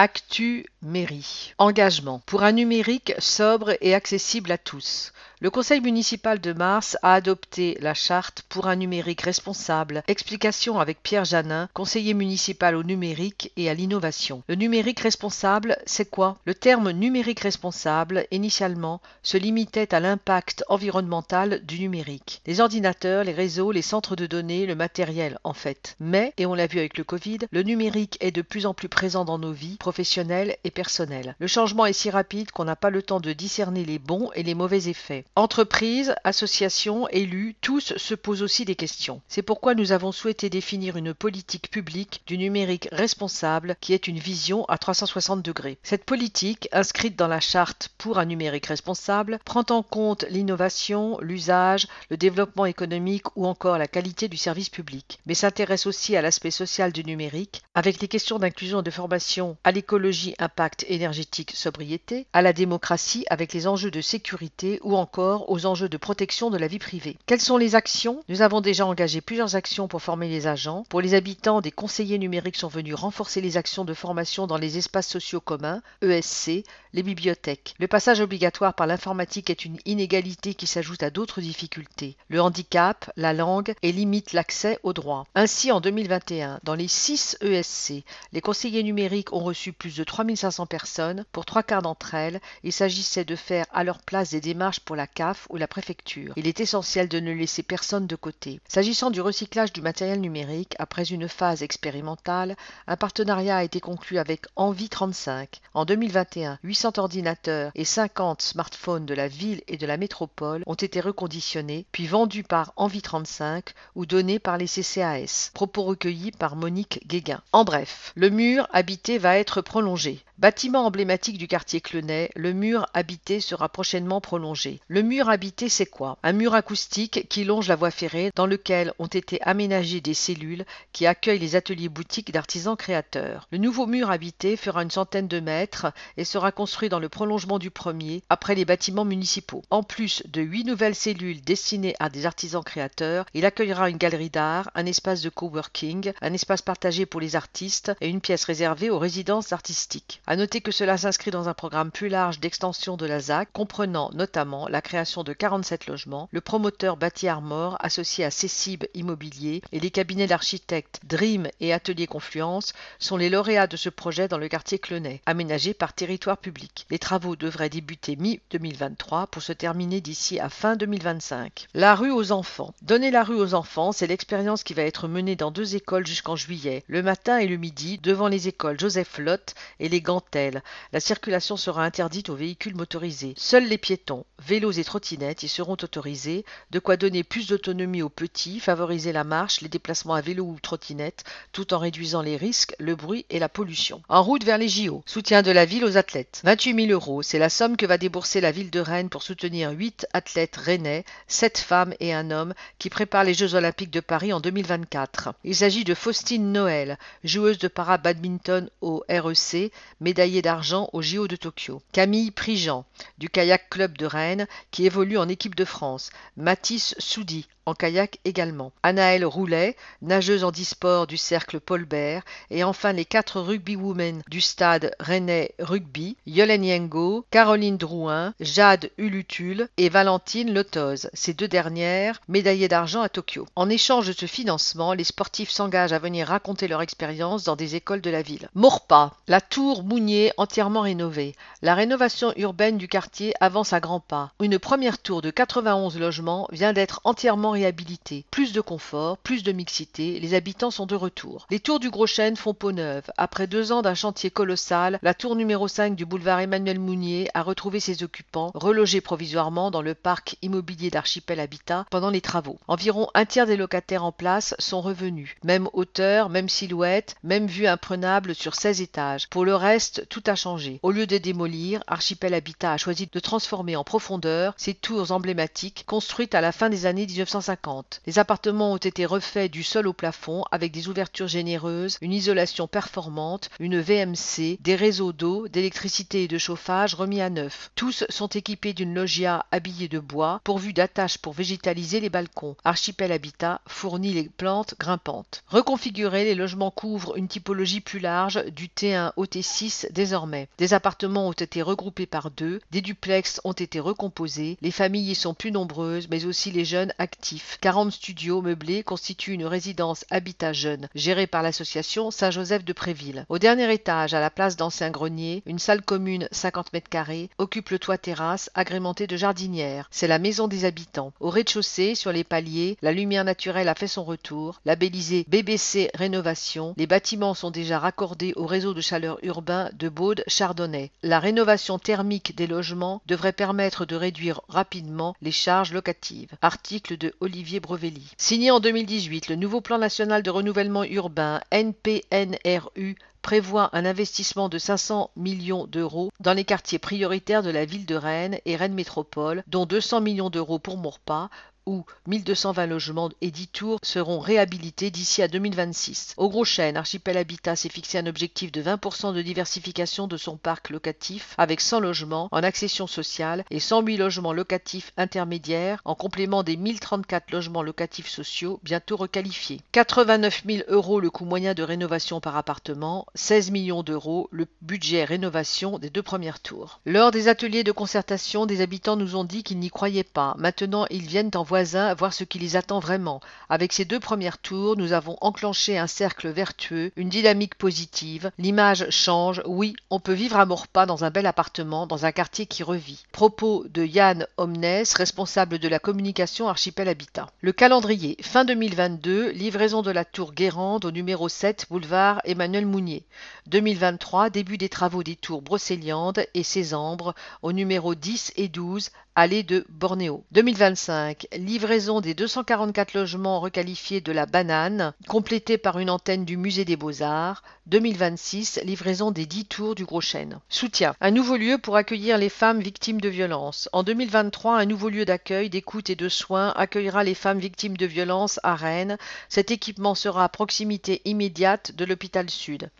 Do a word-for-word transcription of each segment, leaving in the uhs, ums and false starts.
Actu mairie. Engagement. Pour un numérique sobre et accessible à tous. Le conseil municipal de Mars a adopté la charte pour un numérique responsable. Explication avec Pierre Janin, conseiller municipal au numérique et à l'innovation. Le numérique responsable, c'est quoi ? Le terme numérique responsable, initialement, se limitait à l'impact environnemental du numérique. Les ordinateurs, les réseaux, les centres de données, le matériel, en fait. Mais, et on l'a vu avec le Covid, le numérique est de plus en plus présent dans nos vies, professionnelle et personnelle. Le changement est si rapide qu'on n'a pas le temps de discerner les bons et les mauvais effets. Entreprises, associations, élus, tous se posent aussi des questions. C'est pourquoi nous avons souhaité définir une politique publique du numérique responsable qui est une vision à trois cent soixante degrés. Cette politique, inscrite dans la charte pour un numérique responsable, prend en compte l'innovation, l'usage, le développement économique ou encore la qualité du service public, mais s'intéresse aussi à l'aspect social du numérique, avec les questions d'inclusion et de formation à l'écologie, impact énergétique, sobriété, à la démocratie avec les enjeux de sécurité ou encore aux enjeux de protection de la vie privée. Quelles sont les actions ? Nous avons déjà engagé plusieurs actions pour former les agents. Pour les habitants, des conseillers numériques sont venus renforcer les actions de formation dans les espaces sociaux communs, E S C, les bibliothèques. Le passage obligatoire par l'informatique est une inégalité qui s'ajoute à d'autres difficultés. Le handicap, la langue et limite l'accès aux droits. Ainsi, en deux mille vingt et un, dans les six E S C, les conseillers numériques ont reçu plus de trois mille cinq cents personnes. Pour trois quarts d'entre elles, il s'agissait de faire à leur place des démarches pour la C A F ou la préfecture. Il est essentiel de ne laisser personne de côté. S'agissant du recyclage du matériel numérique, après une phase expérimentale, un partenariat a été conclu avec Envie trente-cinq. En deux mille vingt et un, huit cents ordinateurs et cinquante smartphones de la ville et de la métropole ont été reconditionnés, puis vendus par Envie trente-cinq ou donnés par les C C A S. Propos recueillis par Monique Guéguin. En bref, le mur habité va être prolongé. Bâtiment emblématique du quartier Cleunay, le mur habité sera prochainement prolongé. Le mur habité, c'est quoi ? Un mur acoustique qui longe la voie ferrée dans lequel ont été aménagées des cellules qui accueillent les ateliers boutiques d'artisans créateurs. Le nouveau mur habité fera une centaine de mètres et sera construit dans le prolongement du premier, après les bâtiments municipaux. En plus de huit nouvelles cellules destinées à des artisans créateurs, il accueillera une galerie d'art, un espace de coworking, un espace partagé pour les artistes et une pièce réservée aux résidences artistiques. À noter que cela s'inscrit dans un programme plus large d'extension de la Z A C, comprenant notamment la création de quarante-sept logements, le promoteur Bâti Armor, associé à Cessib Immobilier, et les cabinets d'architectes Dream et Atelier Confluence sont les lauréats de ce projet dans le quartier Cleunay, aménagé par territoire public. Les travaux devraient débuter mi-deux mille vingt-trois pour se terminer d'ici à fin deux mille vingt-cinq. La rue aux enfants. Donner la rue aux enfants, c'est l'expérience qui va être menée dans deux écoles jusqu'en juillet, le matin et le midi, devant les écoles Joseph-Loc et les gantelles. La circulation sera interdite aux véhicules motorisés. Seuls les piétons, vélos et trottinettes y seront autorisés, de quoi donner plus d'autonomie aux petits, favoriser la marche, les déplacements à vélo ou trottinette, tout en réduisant les risques, le bruit et la pollution. En route vers les J O, soutien de la ville aux athlètes. vingt-huit mille euros, c'est la somme que va débourser la ville de Rennes pour soutenir huit athlètes rennais, sept femmes et un homme, qui préparent les Jeux Olympiques de Paris en deux mille vingt-quatre. Il s'agit de Faustine Noël, joueuse de para-badminton au R E C, mais médaillée d'argent aux J O de Tokyo. Camille Prigent, du kayak club de Rennes, qui évolue en équipe de France. Mathis Soudy, en kayak également. Anaëlle Roulet, nageuse en handisport du cercle Paul Baer. Et enfin les quatre rugbywomen du stade René Rugby, Yolen Yengo, Caroline Drouin, Jade Ulutul et Valentine Lotoz. Ces deux dernières, médaillées d'argent à Tokyo. En échange de ce financement, les sportifs s'engagent à venir raconter leur expérience dans des écoles de la ville. Maurepas, la tour Mounier entièrement rénovée. La rénovation urbaine du quartier avance à grands pas. Une première tour de quatre-vingt-onze logements vient d'être entièrement réhabilité. Plus de confort, plus de mixité, les habitants sont de retour. Les tours du Gros Chêne font peau neuve. Après deux ans d'un chantier colossal, la tour numéro cinq du boulevard Emmanuel Mounier a retrouvé ses occupants, relogés provisoirement dans le parc immobilier d'Archipel Habitat pendant les travaux. Environ un tiers des locataires en place sont revenus. Même hauteur, même silhouette, même vue imprenable sur seize étages. Pour le reste, tout a changé. Au lieu de démolir, Archipel Habitat a choisi de transformer en profondeur ces tours emblématiques construites à la fin des années mille neuf cent cinquante. mille neuf cent cinquante. Les appartements ont été refaits du sol au plafond avec des ouvertures généreuses, une isolation performante, une V M C, des réseaux d'eau, d'électricité et de chauffage remis à neuf. Tous sont équipés d'une loggia habillée de bois, pourvue d'attaches pour végétaliser les balcons. Archipel Habitat fournit les plantes grimpantes. Reconfigurés, les logements couvrent une typologie plus large du T un au T six désormais. Des appartements ont été regroupés par deux, des duplex ont été recomposés, les familles y sont plus nombreuses, mais aussi les jeunes actifs. quarante studios meublés constituent une résidence Habitat Jeune, gérée par l'association Saint-Joseph de Préville. Au dernier étage, à la place d'anciens greniers, une salle commune cinquante mètres carrés occupe le toit terrasse agrémenté de jardinières. C'est la maison des habitants. Au rez-de-chaussée, sur les paliers, la lumière naturelle a fait son retour. Labellisée B B C Rénovation, les bâtiments sont déjà raccordés au réseau de chaleur urbain de Baud-Chardonnay. La rénovation thermique des logements devrait permettre de réduire rapidement les charges locatives. Article de Olivier Brevelli. Signé en deux mille dix-huit, le nouveau plan national de renouvellement urbain N P N R U prévoit un investissement de cinq cents millions d'euros dans les quartiers prioritaires de la ville de Rennes et Rennes Métropole, dont deux cents millions d'euros pour Maurepas, où mille deux cent vingt logements et dix tours seront réhabilités d'ici à deux mille vingt-six. Au Gros Chêne, Archipel Habitat s'est fixé un objectif de vingt pour cent de diversification de son parc locatif avec cent logements en accession sociale et cent huit logements locatifs intermédiaires en complément des mille trente-quatre logements locatifs sociaux bientôt requalifiés. quatre-vingt-neuf mille euros le coût moyen de rénovation par appartement, seize millions d'euros le budget rénovation des deux premières tours. Lors des ateliers de concertation, des habitants nous ont dit qu'ils n'y croyaient pas. Maintenant, ils viennent en voie à voir ce qui les attend vraiment. Avec ces deux premières tours, nous avons enclenché un cercle vertueux, une dynamique positive. L'image change. Oui, on peut vivre à Maurepas dans un bel appartement, dans un quartier qui revit. Propos de Yann Omnès, responsable de la communication Archipel Habitat. Le calendrier. Fin deux mille vingt-deux, livraison de la tour Guérande au numéro sept, boulevard Emmanuel Mounier. deux mille vingt-trois, début des travaux des tours Brocéliande et Sézambre au numéro dix et douze, allée de Bornéo. deux mille vingt-cinq, livraison des deux cent quarante-quatre logements requalifiés de la Banane, complétée par une antenne du Musée des Beaux-Arts. deux mille vingt-six, livraison des dix tours du Gros Chêne. Soutien. Un nouveau lieu pour accueillir les femmes victimes de violences. En deux mille vingt-trois, un nouveau lieu d'accueil, d'écoute et de soins accueillera les femmes victimes de violences à Rennes. Cet équipement sera à proximité immédiate de l'hôpital Sud.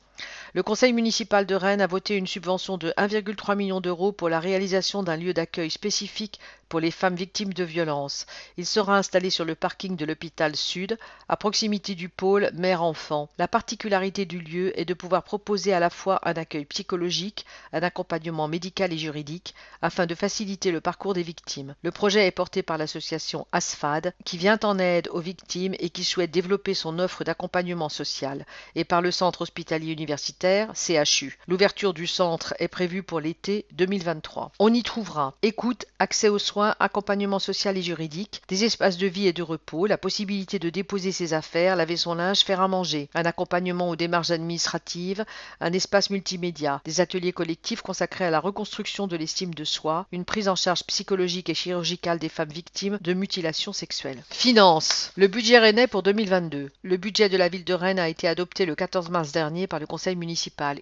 Le conseil municipal de Rennes a voté une subvention de un virgule trois million d'euros pour la réalisation d'un lieu d'accueil spécifique pour les femmes victimes de violences. Il sera installé sur le parking de l'hôpital Sud, à proximité du pôle mère-enfant. La particularité du lieu est de pouvoir proposer à la fois un accueil psychologique, un accompagnement médical et juridique, afin de faciliter le parcours des victimes. Le projet est porté par l'association ASFAD, qui vient en aide aux victimes et qui souhaite développer son offre d'accompagnement social, et par le centre hospitalier universitaire, C H U. L'ouverture du centre est prévue pour l'été deux mille vingt-trois. On y trouvera écoute, accès aux soins, accompagnement social et juridique, des espaces de vie et de repos, la possibilité de déposer ses affaires, laver son linge, faire à manger, un accompagnement aux démarches administratives, un espace multimédia, des ateliers collectifs consacrés à la reconstruction de l'estime de soi, une prise en charge psychologique et chirurgicale des femmes victimes de mutilations sexuelles. Finances. Le budget rennais pour deux mille vingt-deux. Le budget de la ville de Rennes a été adopté le quatorze mars dernier par le conseil municipal.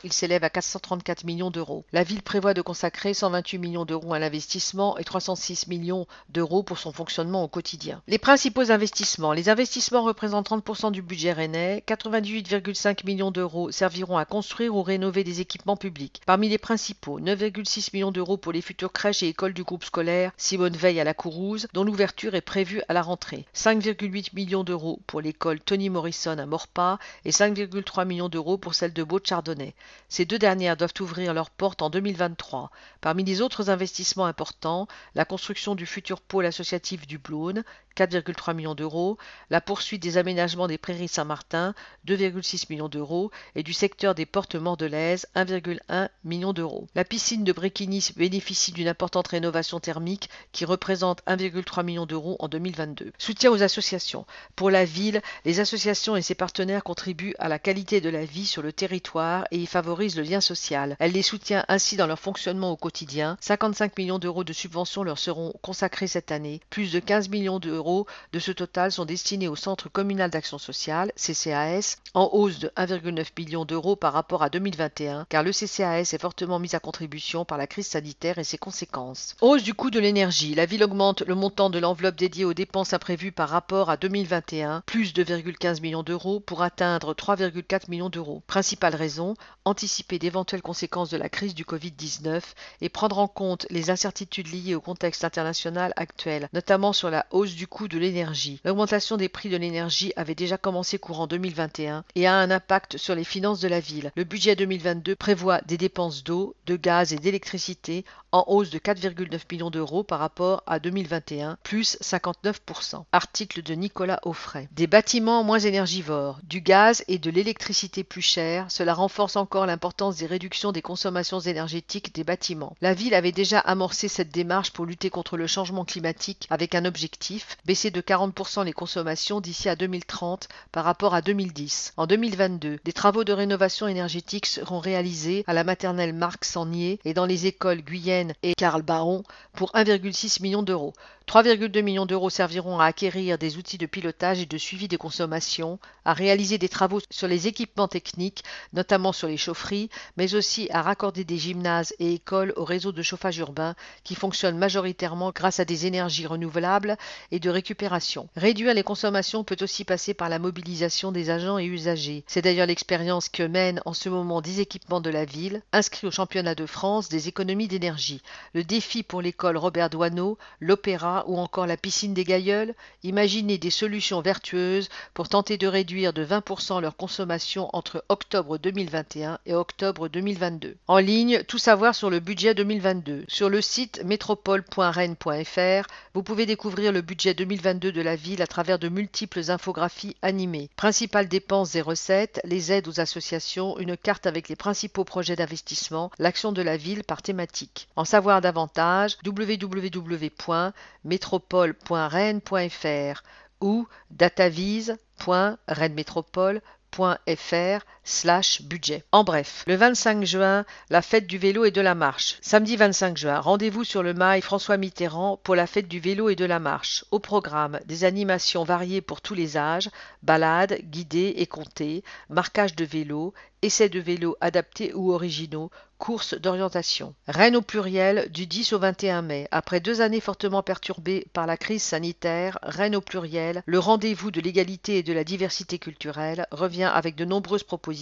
Il s'élève à quatre cent trente-quatre millions d'euros. La ville prévoit de consacrer cent vingt-huit millions d'euros à l'investissement et trois cent six millions d'euros pour son fonctionnement au quotidien. Les principaux investissements. Les investissements représentent trente pour cent du budget rennais. quatre-vingt-dix-huit virgule cinq millions d'euros serviront à construire ou rénover des équipements publics. Parmi les principaux, neuf virgule six millions d'euros pour les futures crèches et écoles du groupe scolaire Simone Veil à la Courouze, dont l'ouverture est prévue à la rentrée. cinq virgule huit millions d'euros pour l'école Tony Morrison à Maurepas et cinq virgule trois millions d'euros pour celle de Baud-Chardonnay. Ces deux dernières doivent ouvrir leurs portes en deux mille vingt-trois. Parmi les autres investissements importants, la construction du futur pôle associatif du Blône, quatre virgule trois millions d'euros, la poursuite des aménagements des prairies Saint-Martin, deux virgule six millions d'euros, et du secteur des portes mordelaises, un virgule un million d'euros. La piscine de Bréquigny bénéficie d'une importante rénovation thermique qui représente un virgule trois million d'euros en deux mille vingt-deux. Soutien aux associations. Pour la ville, les associations et ses partenaires contribuent à la qualité de la vie sur le territoire territoire et y favorise le lien social. Elle les soutient ainsi dans leur fonctionnement au quotidien. cinquante-cinq millions d'euros de subventions leur seront consacrés cette année. Plus de quinze millions d'euros de ce total sont destinés au Centre communal d'action sociale, C C A S, en hausse de un virgule neuf million d'euros par rapport à deux mille vingt et un, car le C C A S est fortement mis à contribution par la crise sanitaire et ses conséquences. Hausse du coût de l'énergie. La ville augmente le montant de l'enveloppe dédiée aux dépenses imprévues par rapport à deux mille vingt et un, plus deux virgule quinze millions d'euros pour atteindre trois virgule quatre millions d'euros. Principale raison, anticiper d'éventuelles conséquences de la crise du covid dix-neuf et prendre en compte les incertitudes liées au contexte international actuel, notamment sur la hausse du coût de l'énergie. L'augmentation des prix de l'énergie avait déjà commencé courant deux mille vingt et un et a un impact sur les finances de la ville. Le budget deux mille vingt-deux prévoit des dépenses d'eau, de gaz et d'électricité en hausse de quatre virgule neuf millions d'euros par rapport à deux mille vingt et un, plus cinquante-neuf pour cent. Article de Nicolas Offray. Des bâtiments moins énergivores, du gaz et de l'électricité plus chers, cela renforce encore l'importance des réductions des consommations énergétiques des bâtiments. La ville avait déjà amorcé cette démarche pour lutter contre le changement climatique avec un objectif, baisser de quarante pour cent les consommations d'ici à deux mille trente par rapport à deux mille dix. En deux mille vingt-deux, des travaux de rénovation énergétique seront réalisés à la maternelle Marc Sangnier et dans les écoles Guyenne et Carl Baron pour un virgule six million d'euros. trois virgule deux millions d'euros serviront à acquérir des outils de pilotage et de suivi des consommations, à réaliser des travaux sur les équipements techniques, notamment sur les chaufferies, mais aussi à raccorder des gymnases et écoles au réseau de chauffage urbain qui fonctionne majoritairement grâce à des énergies renouvelables et de récupération. Réduire les consommations peut aussi passer par la mobilisation des agents et usagers. C'est d'ailleurs l'expérience que mènent en ce moment dix équipements de la ville, inscrits au championnat de France des économies d'énergie. Le défi pour l'école Robert Doisneau, l'opéra, ou encore la piscine des Gailleuls, imaginer des solutions vertueuses pour tenter de réduire de vingt pour cent leur consommation entre octobre deux mille vingt et un et octobre deux mille vingt-deux. En ligne, tout savoir sur le budget deux mille vingt-deux. Sur le site métropole point renne point fr, vous pouvez découvrir le budget deux mille vingt-deux de la ville à travers de multiples infographies animées. Principales dépenses et recettes, les aides aux associations, une carte avec les principaux projets d'investissement, l'action de la ville par thématique. En savoir davantage, w w w point métropole point renne point fr ou datavise point rennes métropole point fr slash budget. En bref, le vingt-cinq juin, la fête du vélo et de la marche. Samedi vingt-cinq juin, rendez-vous sur le mail François Mitterrand pour la fête du vélo et de la marche. Au programme, des animations variées pour tous les âges, balades, guidées et comptées, marquage de vélo, essais de vélo adaptés ou originaux, courses d'orientation. Rennes au pluriel du dix au vingt et un mai. Après deux années fortement perturbées par la crise sanitaire, Rennes au pluriel, le rendez-vous de l'égalité et de la diversité culturelle, revient avec de nombreuses propositions,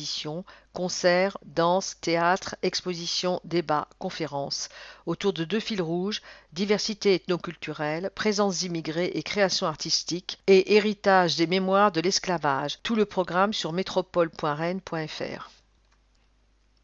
concerts, danse, théâtre, expositions, débats, conférences, autour de deux fils rouges, diversité ethnoculturelle, présence immigrée et création artistique, et héritage des mémoires de l'esclavage. Tout le programme sur métropole point renne point fr.